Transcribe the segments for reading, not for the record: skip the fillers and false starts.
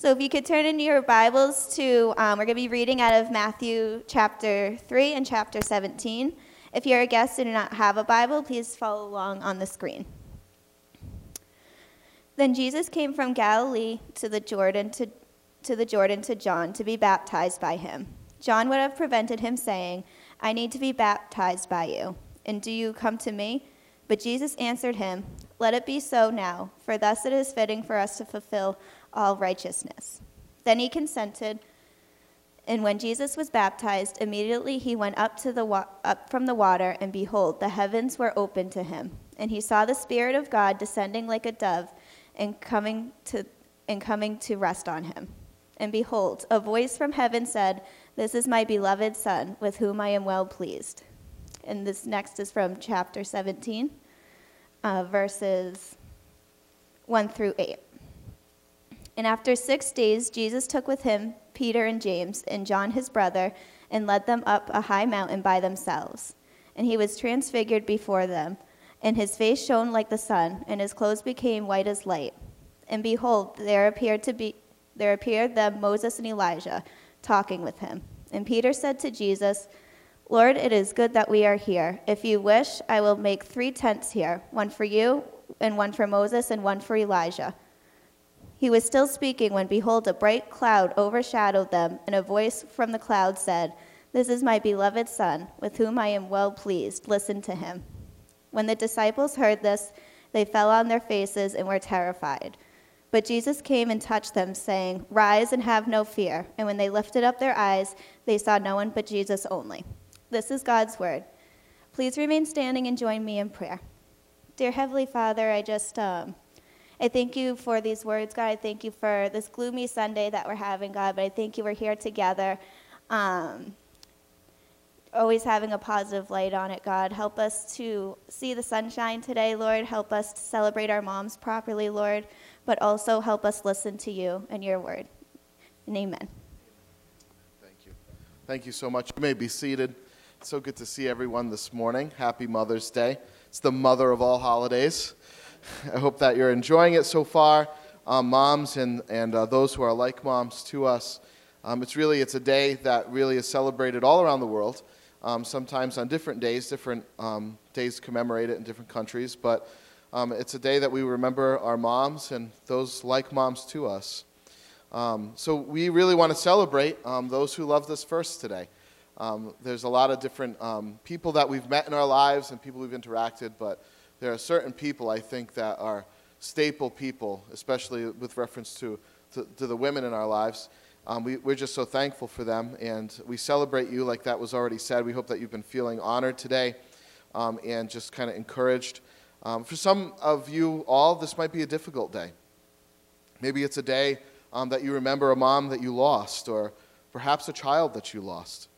So if you could turn in your Bibles to, we're going to be reading out of Matthew chapter 3 and chapter 17. If you're a guest and do not have a Bible, please follow along on the screen. Then Jesus came from Galilee to the Jordan to John to be baptized by him. John would have prevented him, saying, "I need to be baptized by you, and do you come to me?" But Jesus answered him, "Let it be so now, for thus it is fitting for us to fulfill all righteousness." Then he consented, and when Jesus was baptized, immediately he went up from the water, and behold, the heavens were opened to him, and he saw the Spirit of God descending like a dove and coming to rest on him. And behold, a voice from heaven said, "This is my beloved Son, with whom I am well pleased." And this next is from chapter 17, verses 1 through 8. And after 6 days, Jesus took with him Peter and James and John his brother, and led them up a high mountain by themselves. And he was transfigured before them, and his face shone like the sun, and his clothes became white as light. And behold, there appeared them Moses and Elijah, talking with him. And Peter said to Jesus, "Lord, it is good that we are here. If you wish, I will make 3 tents here, one for you, and one for Moses, and one for Elijah." He was still speaking when, behold, a bright cloud overshadowed them, and a voice from the cloud said, "This is my beloved Son, with whom I am well pleased. Listen to him." When the disciples heard this, they fell on their faces and were terrified. But Jesus came and touched them, saying, "Rise and have no fear." And when they lifted up their eyes, they saw no one but Jesus only. This is God's word. Please remain standing and join me in prayer. Dear Heavenly Father, I thank you for these words, God. I thank you for this gloomy Sunday that we're having, God. But I thank you we're here together, always having a positive light on it, God. Help us to see the sunshine today, Lord. Help us to celebrate our moms properly, Lord. But also help us listen to you and your word. And amen. Thank you. Thank you so much. You may be seated. It's so good to see everyone this morning. Happy Mother's Day. It's the mother of all holidays. I hope that you're enjoying it so far. Moms and those who are like moms to us. It's a day that really is celebrated all around the world. Sometimes on different days commemorate it in different countries. But it's a day that we remember our moms and those like moms to us. So we really want to celebrate those who loved us first today. There's a lot of different people that we've met in our lives and people we've interacted, but there are certain people, I think, that are staple people, especially with reference to the women in our lives. We're just so thankful for them, and we celebrate you like that was already said. We hope that you've been feeling honored today and just kind of encouraged. For some of you all, this might be a difficult day. Maybe it's a day that you remember a mom that you lost, or perhaps a child that you lost.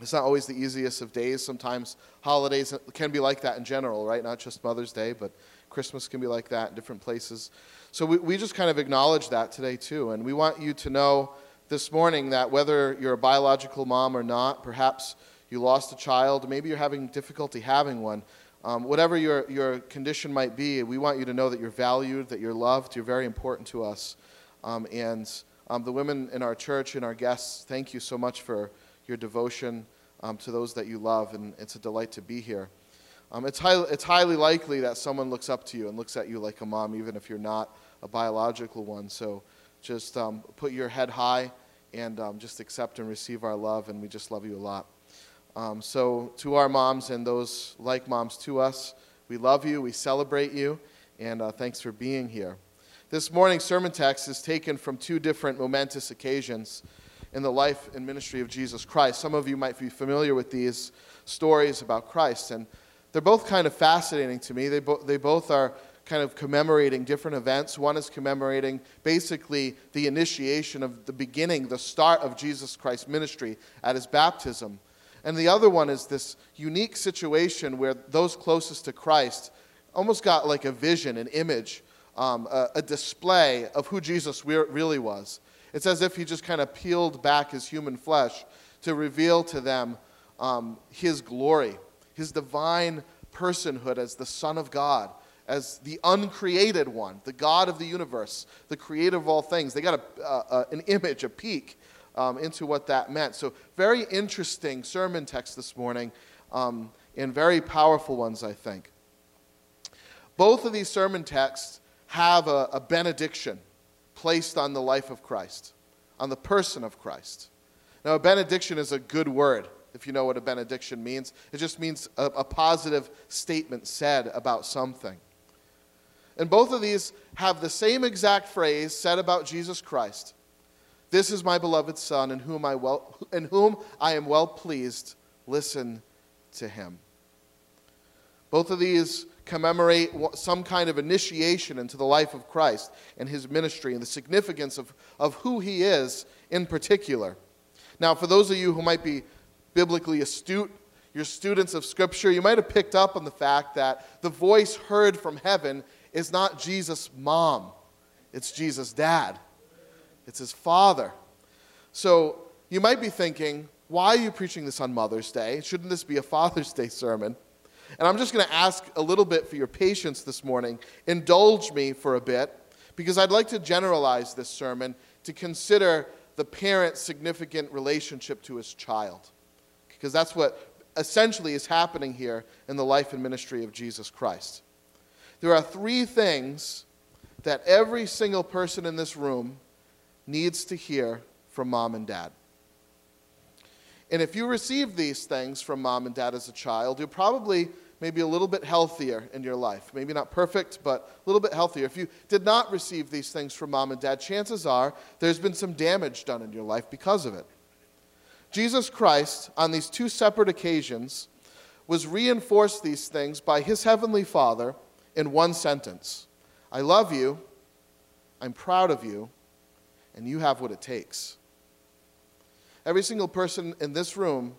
It's not always the easiest of days. Sometimes holidays can be like that in general, right? Not just Mother's Day, but Christmas can be like that in different places. So we just kind of acknowledge that today, too. And we want you to know this morning that whether you're a biological mom or not, perhaps you lost a child, maybe you're having difficulty having one, whatever your condition might be, we want you to know that you're valued, that you're loved, you're very important to us. The women in our church and our guests, thank you so much for your devotion to those that you love, and it's a delight to be here. It's highly likely that someone looks up to you and looks at you like a mom, even if you're not a biological one. So just put your head high and just accept and receive our love, and we just love you a lot. So to our moms and those like moms to us, we love you, we celebrate you, and thanks for being here. This morning's sermon text is taken from 2 different momentous occasions in the life and ministry of Jesus Christ. Some of you might be familiar with these stories about Christ, and they're both kind of fascinating to me. They both are kind of commemorating different events. One is commemorating basically the initiation of the beginning, the start of Jesus Christ's ministry at his baptism. And the other one is this unique situation where those closest to Christ almost got like a vision, an image, a display of who Jesus really was. It's as if he just kind of peeled back his human flesh to reveal to them his glory, his divine personhood as the Son of God, as the uncreated one, the God of the universe, the creator of all things. They got an image, a peek into what that meant. So very interesting sermon text this morning, and very powerful ones, I think. Both of these sermon texts have a benediction placed on the life of Christ, on the person of Christ. Now, a benediction is a good word, if you know what a benediction means. It just means a positive statement said about something. And both of these have the same exact phrase said about Jesus Christ. This is my beloved Son, in whom I am well pleased. Listen to him. Both of these commemorate some kind of initiation into the life of Christ and his ministry and the significance of who he is in particular. Now, for those of you who might be biblically astute, you're students of Scripture, you might have picked up on the fact that the voice heard from heaven is not Jesus' mom. It's Jesus' dad. It's his father. So you might be thinking, why are you preaching this on Mother's Day? Shouldn't this be a Father's Day sermon? And I'm just going to ask a little bit for your patience this morning. Indulge me for a bit, because I'd like to generalize this sermon to consider the parent's significant relationship to his child, because that's what essentially is happening here in the life and ministry of Jesus Christ. There are three things that every single person in this room needs to hear from mom and dad. And if you receive these things from mom and dad as a child, you're probably maybe a little bit healthier in your life. Maybe not perfect, but a little bit healthier. If you did not receive these things from mom and dad, chances are there's been some damage done in your life because of it. Jesus Christ, on these two separate occasions, was reinforced these things by his heavenly Father in one sentence. I love you, I'm proud of you, and you have what it takes. Every single person in this room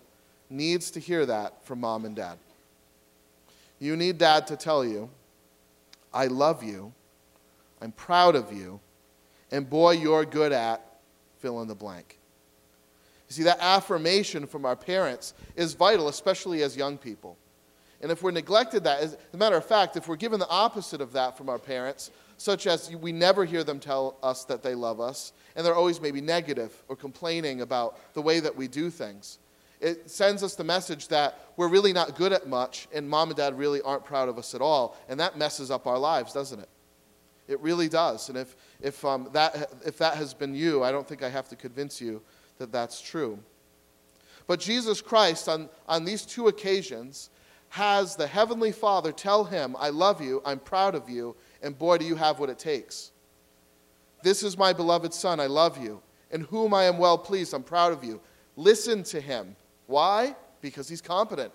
needs to hear that from mom and dad. You need dad to tell you, I love you, I'm proud of you, and boy, you're good at fill in the blank. You see, that affirmation from our parents is vital, especially as young people. And if we're neglected that, as a matter of fact, if we're given the opposite of that from our parents, such as we never hear them tell us that they love us, and they're always maybe negative or complaining about the way that we do things, it sends us the message that we're really not good at much, and mom and dad really aren't proud of us at all, and that messes up our lives, doesn't it? It really does. And if that has been you, I don't think I have to convince you that that's true. But Jesus Christ, on these two occasions, has the heavenly Father tell him, I love you, I'm proud of you, and boy, do you have what it takes. This is my beloved Son, I love you, in whom I am well pleased, I'm proud of you. Listen to him. Why? Because he's competent.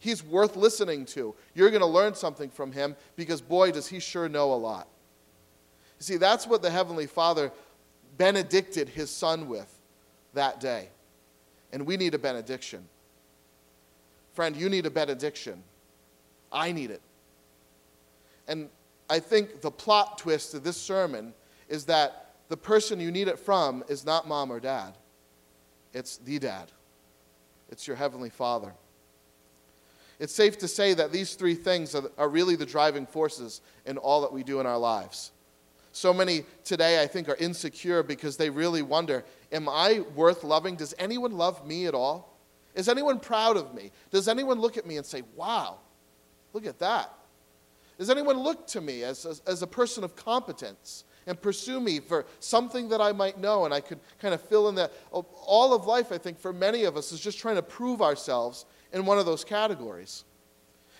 He's worth listening to. You're going to learn something from him, because boy, does he sure know a lot. You see, that's what the heavenly Father benedicted his Son with that day. And we need a benediction. Friend, you need a benediction. I need it. And I think the plot twist of this sermon is that the person you need it from is not mom or dad. It's the dad. It's your heavenly Father. It's safe to say that these three things are really the driving forces in all that we do in our lives. So many today, I think, are insecure because they really wonder, am I worth loving? Does anyone love me at all? Is anyone proud of me? Does anyone look at me and say, wow, look at that? Does anyone look to me as a person of competence and pursue me for something that I might know? And I could kind of fill in that. All of life, I think, for many of us is just trying to prove ourselves in one of those categories.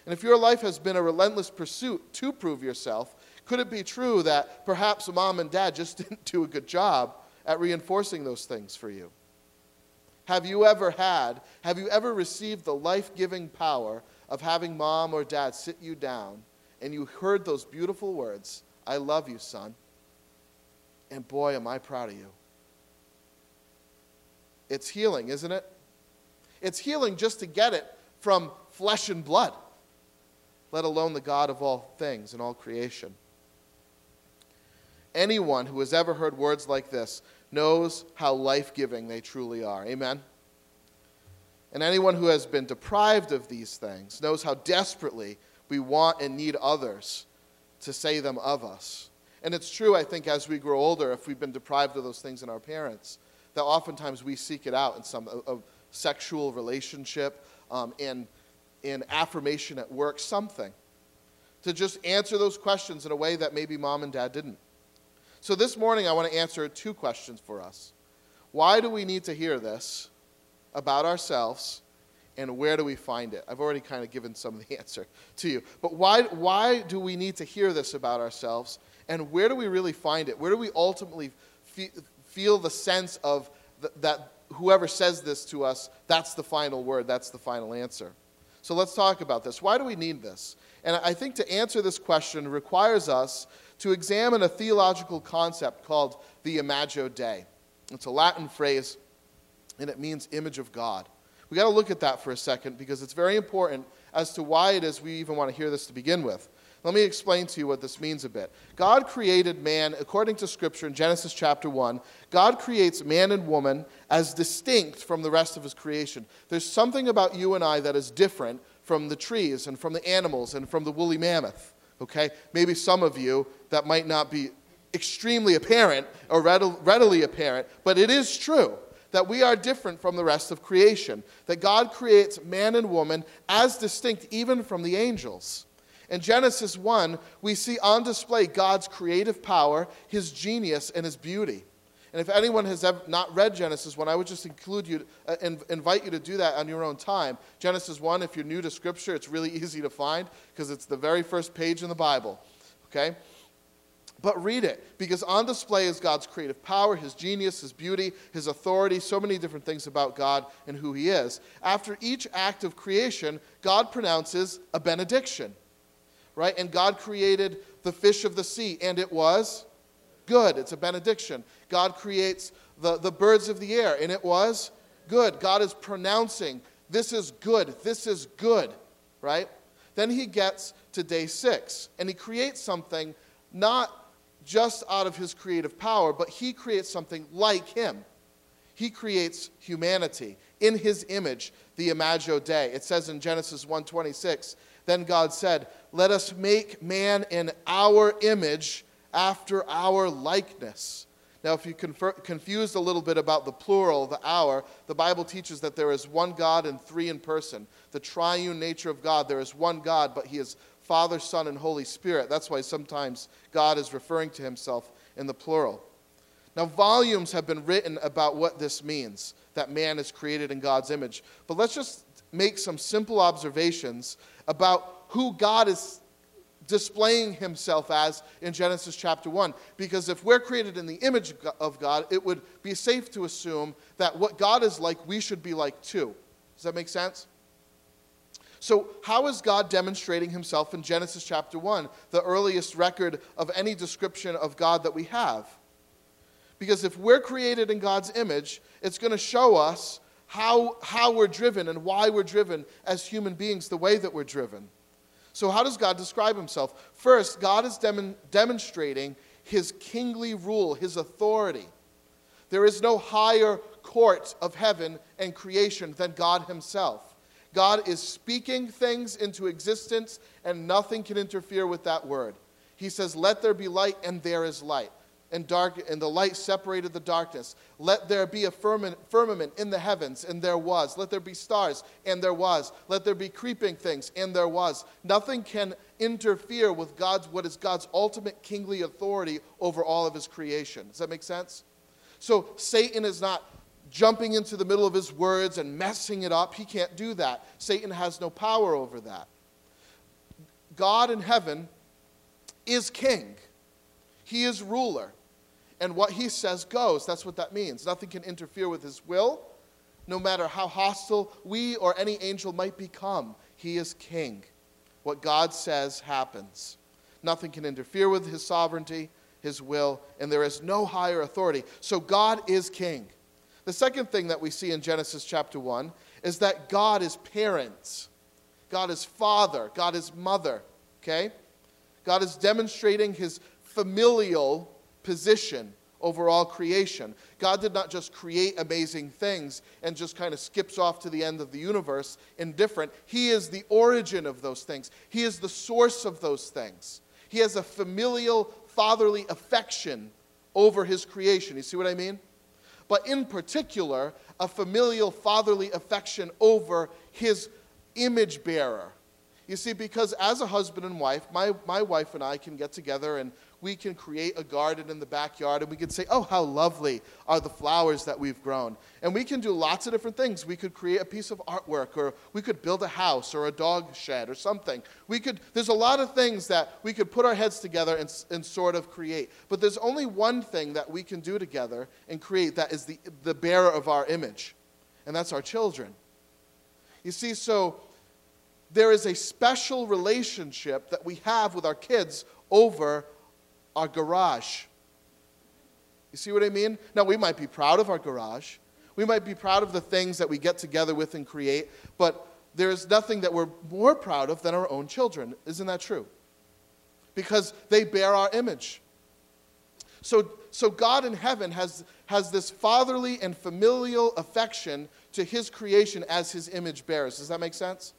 And if your life has been a relentless pursuit to prove yourself, could it be true that perhaps mom and dad just didn't do a good job at reinforcing those things for you? Have you ever received the life-giving power of having mom or dad sit you down and you heard those beautiful words, I love you, son, and boy, am I proud of you? It's healing, isn't it? It's healing just to get it from flesh and blood, let alone the God of all things and all creation. Anyone who has ever heard words like this knows how life-giving they truly are. Amen? And anyone who has been deprived of these things knows how desperately we want and need others to say them of us. And it's true, I think, as we grow older, if we've been deprived of those things in our parents, that oftentimes we seek it out in some of sexual relationship, in affirmation at work, something, to just answer those questions in a way that maybe mom and dad didn't. So this morning, I want to answer two questions for us. Why do we need to hear this about ourselves, and where do we find it? I've already kind of given some of the answer to you. But why do we need to hear this about ourselves, and where do we really find it? Where do we ultimately feel the sense of that whoever says this to us, that's the final word, that's the final answer? So let's talk about this. Why do we need this? And I think to answer this question requires us to examine a theological concept called the Imago Dei. It's a Latin phrase, and it means image of God. We've got to look at that for a second because it's very important as to why it is we even want to hear this to begin with. Let me explain to you what this means a bit. God created man, according to Scripture in Genesis chapter 1, God creates man and woman as distinct from the rest of his creation. There's something about you and I that is different from the trees and from the animals and from the woolly mammoth, okay? Maybe some of you, that might not be extremely apparent or readily apparent, but it is true that we are different from the rest of creation, that God creates man and woman as distinct even from the angels. In Genesis 1, we see on display God's creative power, his genius, and his beauty. And if anyone has ever not read Genesis 1, I would just invite you to do that on your own time. Genesis 1, if you're new to Scripture, it's really easy to find because it's the very first page in the Bible, okay? But read it, because on display is God's creative power, his genius, his beauty, his authority, so many different things about God and who he is. After each act of creation, God pronounces a benediction, right? And God created the fish of the sea, and it was good. It's a benediction. God creates the birds of the air, and it was good. God is pronouncing, this is good, right? Then he gets to day 6, and he creates something not just out of his creative power, but he creates something like him. He creates humanity in his image, the Imago Dei. It says in Genesis 1:26, then God said, let us make man in our image after our likeness. Now, if you're confused a little bit about the plural, the our, the Bible teaches that there is one God and three in person. The triune nature of God, there is one God, but he is Father, Son, and Holy Spirit. That's why sometimes God is referring to himself in the plural. Now, volumes have been written about what this means, that man is created in God's image. But let's just make some simple observations about who God is displaying himself as in Genesis chapter 1. Because if we're created in the image of God, it would be safe to assume that what God is like, we should be like too. Does that make sense? So how is God demonstrating himself in Genesis chapter 1, the earliest record of any description of God that we have? Because if we're created in God's image, it's going to show us how we're driven and why we're driven as human beings the way that we're driven. So how does God describe himself? First, God is demonstrating his kingly rule, his authority. There is no higher court of heaven and creation than God himself. God is speaking things into existence, and nothing can interfere with that word. He says, let there be light, and there is light. And the light separated the darkness. Let there be a firmament in the heavens, and there was. Let there be stars, and there was. Let there be creeping things, and there was. Nothing can interfere with what is God's ultimate kingly authority over all of his creation. Does that make sense? So Satan is not jumping into the middle of his words and messing it up. He can't do that. Satan has no power over that. God in heaven is king. He is ruler. And what he says goes. That's what that means. Nothing can interfere with his will, no matter how hostile we or any angel might become. He is king. What God says happens. Nothing can interfere with his sovereignty, his will, and there is no higher authority. So God is king. The second thing that we see in Genesis chapter 1 is that God is parents. God is father. God is mother. Okay? God is demonstrating his familial position over all creation. God did not just create amazing things and just kind of skips off to the end of the universe indifferent. He is the origin of those things. He is the source of those things. He has a familial, fatherly affection over his creation. You see what I mean? But in particular, a familial, fatherly affection over his image bearer. You see, because as a husband and wife, my wife and I can get together and we can create a garden in the backyard and we can say, oh, how lovely are the flowers that we've grown. And we can do lots of different things. We could create a piece of artwork, or we could build a house or a dog shed or something. There's a lot of things that we could put our heads together and sort of create. But there's only one thing that we can do together and create that is the bearer of our image. And that's our children. You see, so there is a special relationship that we have with our kids over our garage. You see what I mean? Now, we might be proud of our garage. We might be proud of the things that we get together with and create, but there is nothing that we're more proud of than our own children. Isn't that true? Because they bear our image. So God in heaven has this fatherly and familial affection to his creation as his image bearers. Does that make sense?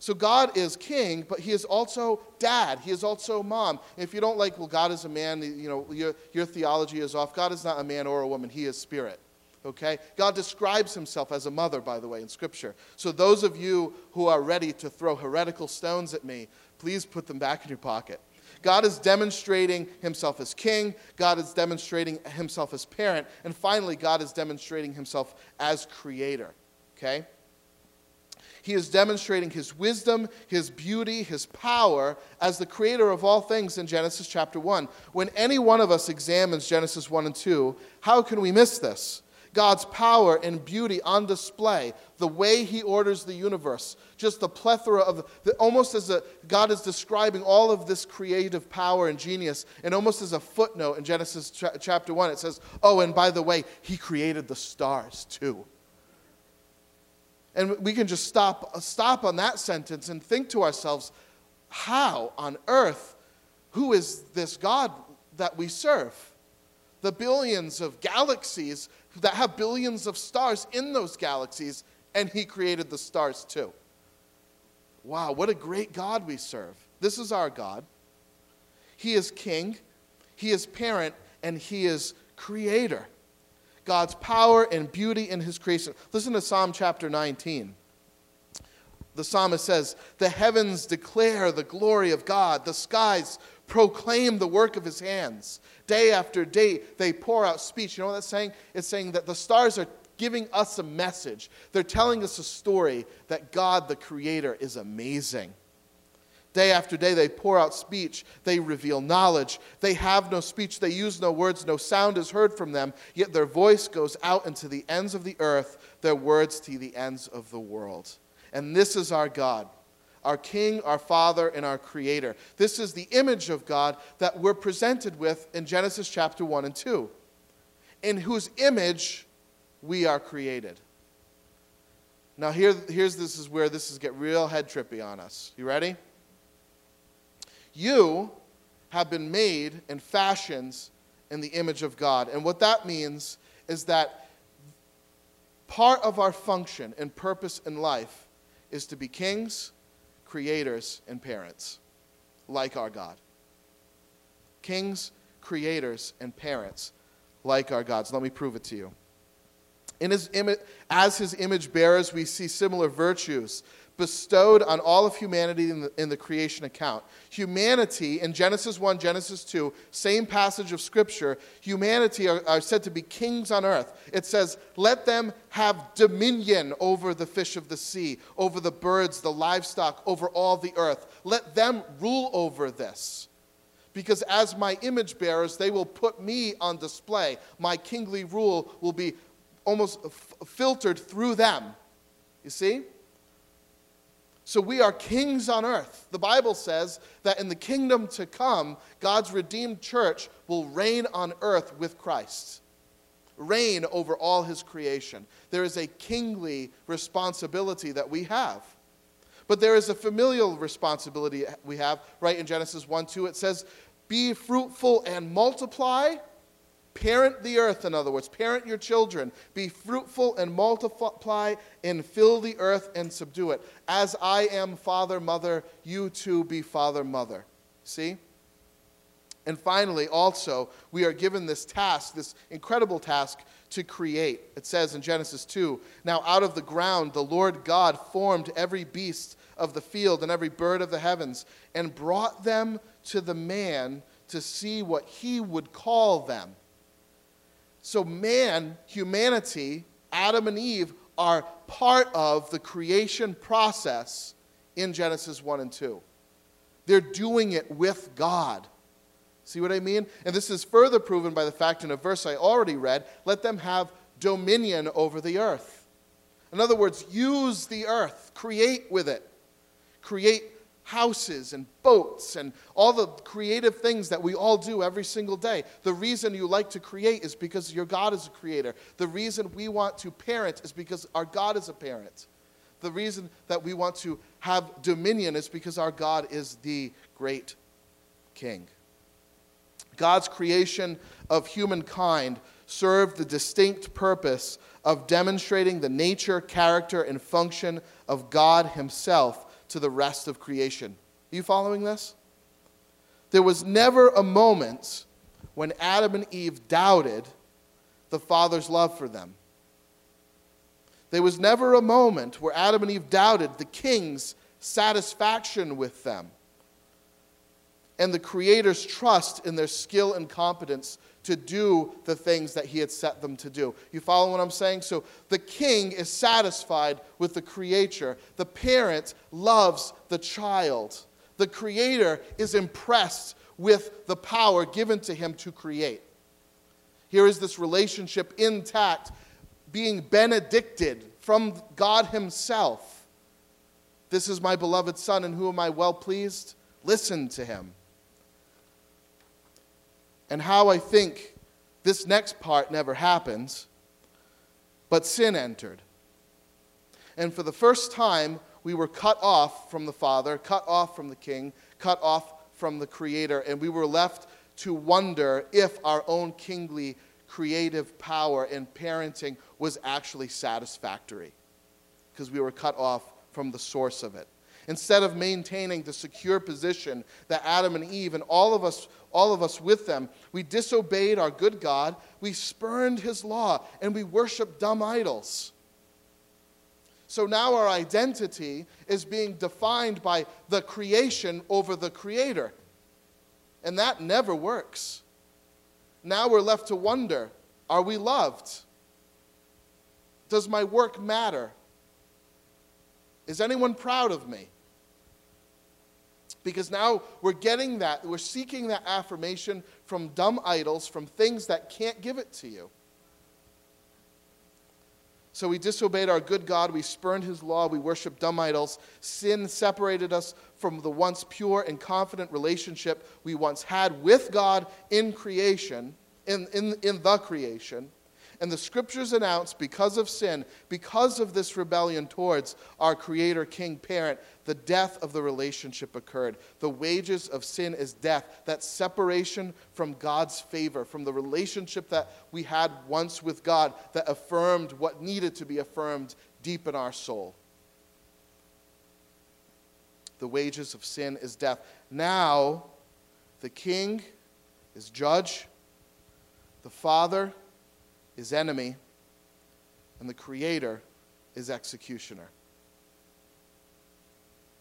So God is king, but he is also dad. He is also mom. If you don't like, well, God is a man, you know, your theology is off. God is not a man or a woman. He is spirit, okay? God describes himself as a mother, by the way, in Scripture. So those of you who are ready to throw heretical stones at me, please put them back in your pocket. God is demonstrating himself as king. God is demonstrating himself as parent. And finally, God is demonstrating himself as creator, okay? He is demonstrating his wisdom, his beauty, his power as the creator of all things in Genesis chapter 1. When any one of us examines Genesis 1 and 2, how can we miss this? God's power and beauty on display, the way he orders the universe, just the plethora of, almost as God is describing all of this creative power and genius, and almost as a footnote in Genesis chapter 1, it says, oh, and by the way, he created the stars too. And we can just stop on that sentence and think to ourselves, how on earth, who is this God that we serve? The billions of galaxies that have billions of stars in those galaxies, and he created the stars too. Wow, what a great God we serve. This is our God. He is king, he is parent, and he is creator. God's power and beauty in his creation. Listen to Psalm chapter 19. The psalmist says, the heavens declare the glory of God. The skies proclaim the work of his hands. Day after day, they pour out speech. You know what that's saying? It's saying that the stars are giving us a message. They're telling us a story that God, the creator, is amazing. Day after day, they pour out speech. They reveal knowledge. They have no speech. They use no words. No sound is heard from them. Yet their voice goes out into the ends of the earth, their words to the ends of the world. And this is our God, our King, our Father, and our Creator. This is the image of God that we're presented with in Genesis chapter 1 and 2, in whose image we are created. Now, this is where this is get real head trippy on us. You ready? You have been made and fashioned in the image of God. And what that means is that part of our function and purpose in life is to be kings, creators, and parents, like our God. Kings, creators, and parents, like our gods. Let me prove it to you. As his image bearers, we see similar virtues bestowed on all of humanity in the creation account. Humanity, in Genesis 1, Genesis 2, same passage of Scripture, humanity are said to be kings on earth. It says, let them have dominion over the fish of the sea, over the birds, the livestock, over all the earth. Let them rule over this. Because as my image bearers, they will put me on display. My kingly rule will be almost filtered through them. You see? So we are kings on earth. The Bible says that in the kingdom to come, God's redeemed church will reign on earth with Christ. Reign over all his creation. There is a kingly responsibility that we have. But there is a familial responsibility we have. Right in Genesis 1:2, it says, be fruitful and multiply. Parent the earth, in other words. Parent your children. Be fruitful and multiply and fill the earth and subdue it. As I am father, mother, you too be father, mother. See? And finally, also, we are given this task, this incredible task to create. It says in Genesis 2, "Now out of the ground the Lord God formed every beast of the field and every bird of the heavens and brought them to the man to see what he would call them." So man, humanity, Adam and Eve are part of the creation process in Genesis 1 and 2. They're doing it with God. See what I mean? And this is further proven by the fact in a verse I already read, "Let them have dominion over the earth." In other words, use the earth, create with it. Create houses and boats and all the creative things that we all do every single day. The reason you like to create is because your God is a creator. The reason we want to parent is because our God is a parent. The reason that we want to have dominion is because our God is the great King. God's creation of humankind served the distinct purpose of demonstrating the nature, character, and function of God himself to the rest of creation. Are you following this? There was never a moment when Adam and Eve doubted the Father's love for them. There was never a moment where Adam and Eve doubted the King's satisfaction with them and the Creator's trust in their skill and competence to do the things that he had set them to do. You follow what I'm saying? So the King is satisfied with the Creator. The parent loves the child. The Creator is impressed with the power given to him to create. Here is this relationship intact, being benedicted from God himself. "This is my beloved Son, in whom am I well pleased? Listen to him." And how I think this next part never happens, but sin entered. And for the first time, we were cut off from the Father, cut off from the King, cut off from the Creator, and we were left to wonder if our own kingly creative power in parenting was actually satisfactory, because we were cut off from the source of it. Instead of maintaining the secure position that Adam and Eve and all of us with them, we disobeyed our good God, we spurned his law, and we worshiped dumb idols. So now our identity is being defined by the creation over the Creator. And that never works. Now we're left to wonder, are we loved? Does my work matter? Is anyone proud of me? Because now we're seeking that affirmation from dumb idols, from things that can't give it to you. So we disobeyed our good God, we spurned his law, we worshiped dumb idols. Sin separated us from the once pure and confident relationship we once had with God in creation, in the creation. And the scriptures announce, because of sin, because of this rebellion towards our Creator, King, Parent, the death of the relationship occurred. The wages of sin is death. That separation from God's favor, from the relationship that we had once with God that affirmed what needed to be affirmed deep in our soul. The wages of sin is death. Now, the King is judge, the Father is enemy, and the Creator is executioner.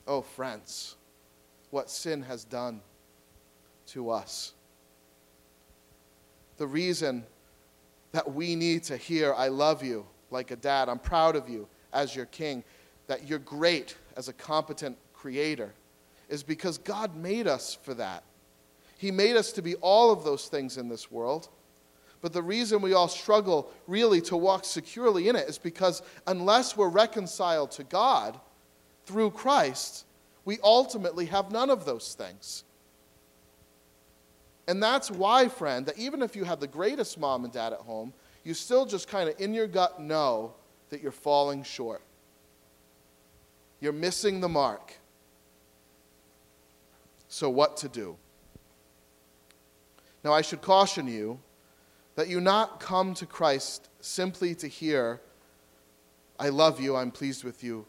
Oh, friends, what sin has done to us. The reason that we need to hear, "I love you like a dad, I'm proud of you as your King, that you're great as a competent creator," is because God made us for that. He made us to be all of those things in this world. But the reason we all struggle really to walk securely in it is because unless we're reconciled to God through Christ, we ultimately have none of those things. And that's why, friend, that even if you have the greatest mom and dad at home, you still just kind of in your gut know that you're falling short. You're missing the mark. So what to do? Now, I should caution you that you not come to Christ simply to hear, "I love you, I'm pleased with you."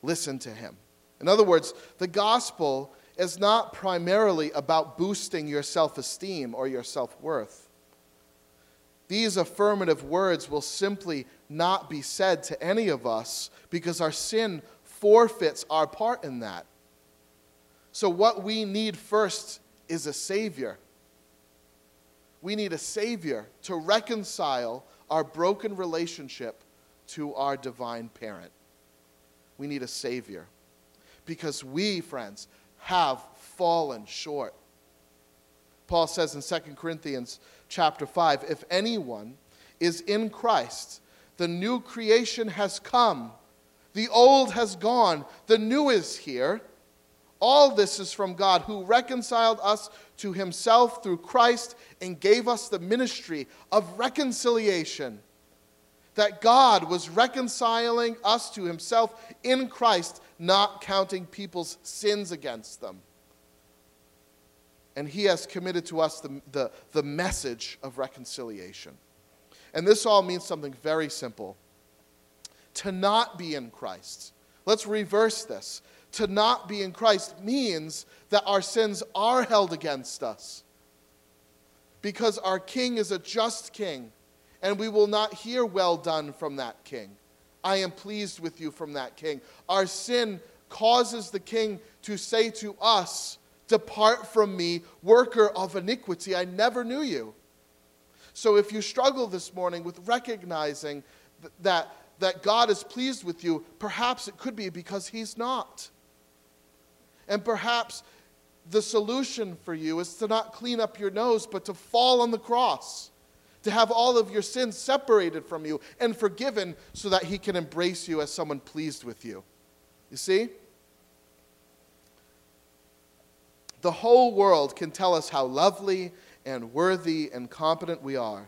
Listen to him. In other words, the gospel is not primarily about boosting your self-esteem or your self-worth. These affirmative words will simply not be said to any of us because our sin forfeits our part in that. So what we need first is a Savior. We need a Savior to reconcile our broken relationship to our divine parent. We need a Savior because we, friends, have fallen short. Paul says in 2 Corinthians chapter 5, if anyone is in Christ, the new creation has come, the old has gone, the new is here. All this is from God, who reconciled us to himself through Christ and gave us the ministry of reconciliation. That God was reconciling us to himself in Christ, not counting people's sins against them. And he has committed to us the message of reconciliation. And this all means something very simple. To not be in Christ. Let's reverse this. To not be in Christ means that our sins are held against us. Because our King is a just King, and we will not hear well done from that King. I am pleased with you from that King. Our sin causes the King to say to us, depart from me, worker of iniquity, I never knew you. So if you struggle this morning with recognizing that God is pleased with you, perhaps it could be because he's not. And perhaps the solution for you is to not clean up your nose, but to fall on the cross, to have all of your sins separated from you and forgiven so that he can embrace you as someone pleased with you. You see? The whole world can tell us how lovely and worthy and competent we are,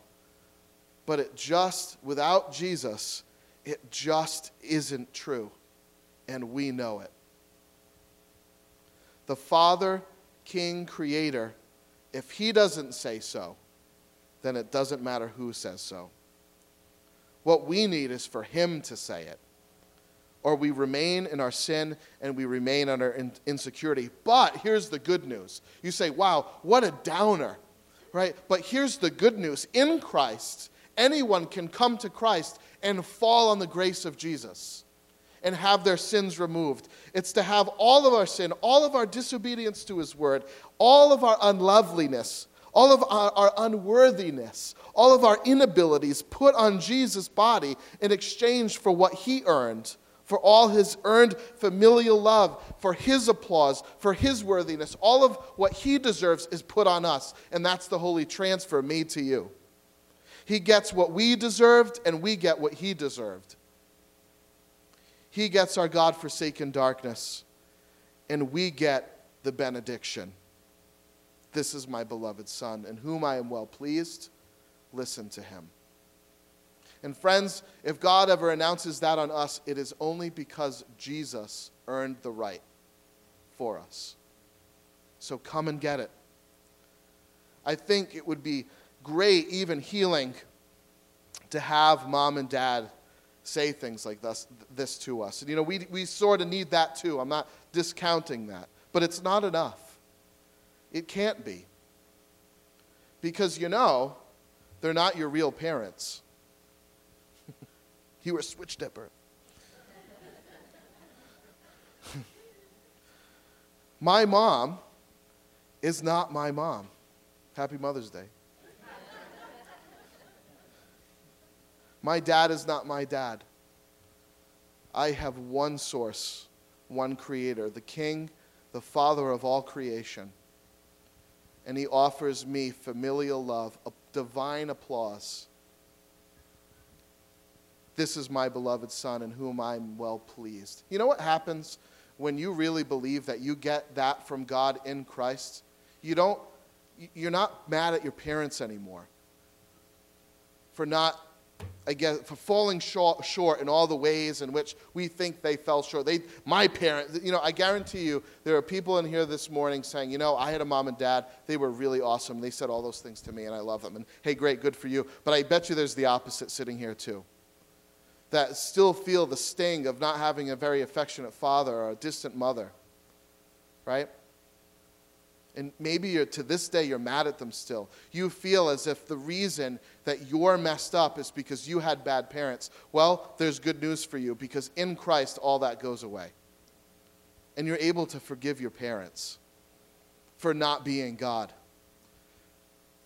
but without Jesus, it just isn't true, and we know it. The Father, King, Creator, if he doesn't say so, then it doesn't matter who says so. What we need is for him to say it, or we remain in our sin and we remain in our insecurity. But here's the good news. You say, wow, what a downer, right? But here's the good news. In Christ, anyone can come to Christ and fall on the grace of Jesus and have their sins removed. It's to have all of our sin, all of our disobedience to his word, all of our unloveliness, all of our unworthiness, all of our inabilities put on Jesus' body in exchange for what he earned, for all his earned familial love, for his applause, for his worthiness. All of what he deserves is put on us, and that's the holy transfer made to you. He gets what we deserved, and we get what he deserved. He gets our God-forsaken darkness, and we get the benediction. This is my beloved Son, in whom I am well pleased. Listen to him. And friends, if God ever announces that on us, it is only because Jesus earned the right for us. So come and get it. I think it would be great, even healing, to have mom and dad say things like this to us. And, we sort of need that too. I'm not discounting that. But it's not enough. It can't be. Because, they're not your real parents. You were a switch dipper. My mom is not my mom. Happy Mother's Day. My dad is not my dad. I have one source, one creator, the King, the Father of all creation. And he offers me familial love, a divine applause. This is my beloved Son in whom I am well pleased. You know what happens when you really believe that you get that from God in Christ? You're not mad at your parents anymore for not, again, for falling short in all the ways in which we think they fell short. My parents, I guarantee you there are people in here this morning saying, I had a mom and dad. They were really awesome. They said all those things to me, and I love them. And, hey, great, good for you. But I bet you there's the opposite sitting here too, that still feel the sting of not having a very affectionate father or a distant mother, right? and maybe you're, to this day you're mad at them still. You feel as if the reason that you're messed up is because you had bad parents. Well, there's good news for you, because in Christ all that goes away. And you're able to forgive your parents for not being God.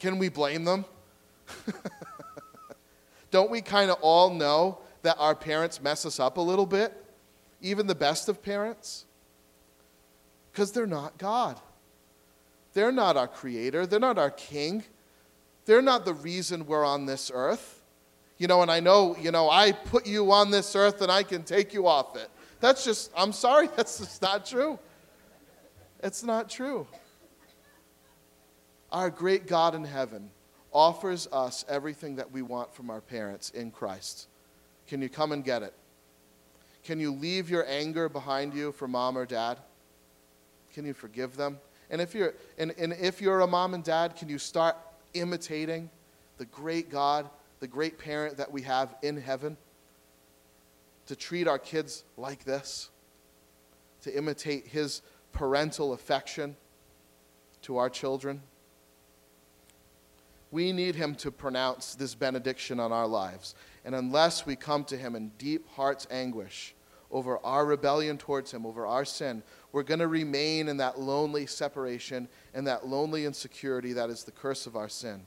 Can we blame them? Don't we kind of all know that our parents mess us up a little bit? Even the best of parents? Because they're not God. They're not our creator. They're not our king. They're not the reason we're on this earth. You know, and I know, you know, I put you on this earth and I can take you off it. That's just, I'm sorry, that's just not true. It's not true. Our great God in heaven offers us everything that we want from our parents in Christ. Can you come and get it? Can you leave your anger behind you for mom or dad? Can you forgive them? And if you're a mom and dad, can you start imitating the great God, the great parent that we have in heaven, to treat our kids like this, to imitate his parental affection to our children? We need him to pronounce this benediction on our lives. And unless we come to him in deep heart's anguish over our rebellion towards him, over our sin, we're going to remain in that lonely separation and that lonely insecurity that is the curse of our sin.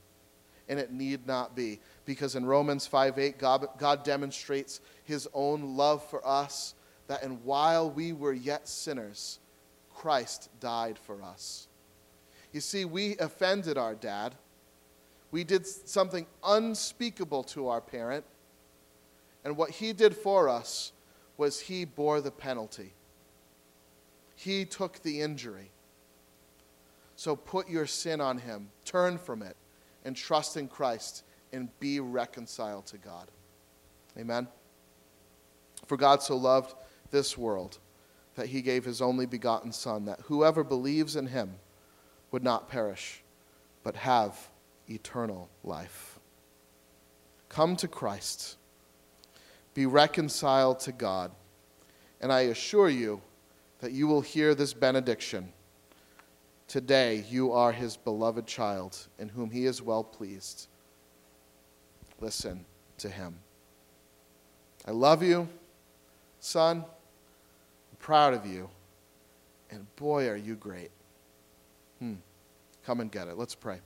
And it need not be, because in Romans 5:8, God demonstrates his own love for us, that and while we were yet sinners, Christ died for us. You see, we offended our dad. We did something unspeakable to our parent. And what he did for us was he bore the penalty. He took the injury. So put your sin on him. Turn from it and trust in Christ and be reconciled to God. Amen. For God so loved this world that he gave his only begotten Son, that whoever believes in him would not perish, but have eternal life. Come to Christ. Be reconciled to God. And I assure you that you will hear this benediction. Today you are his beloved child, in whom he is well pleased. Listen to him. I love you, son. I'm proud of you. And boy, are you great. Come and get it. Let's pray.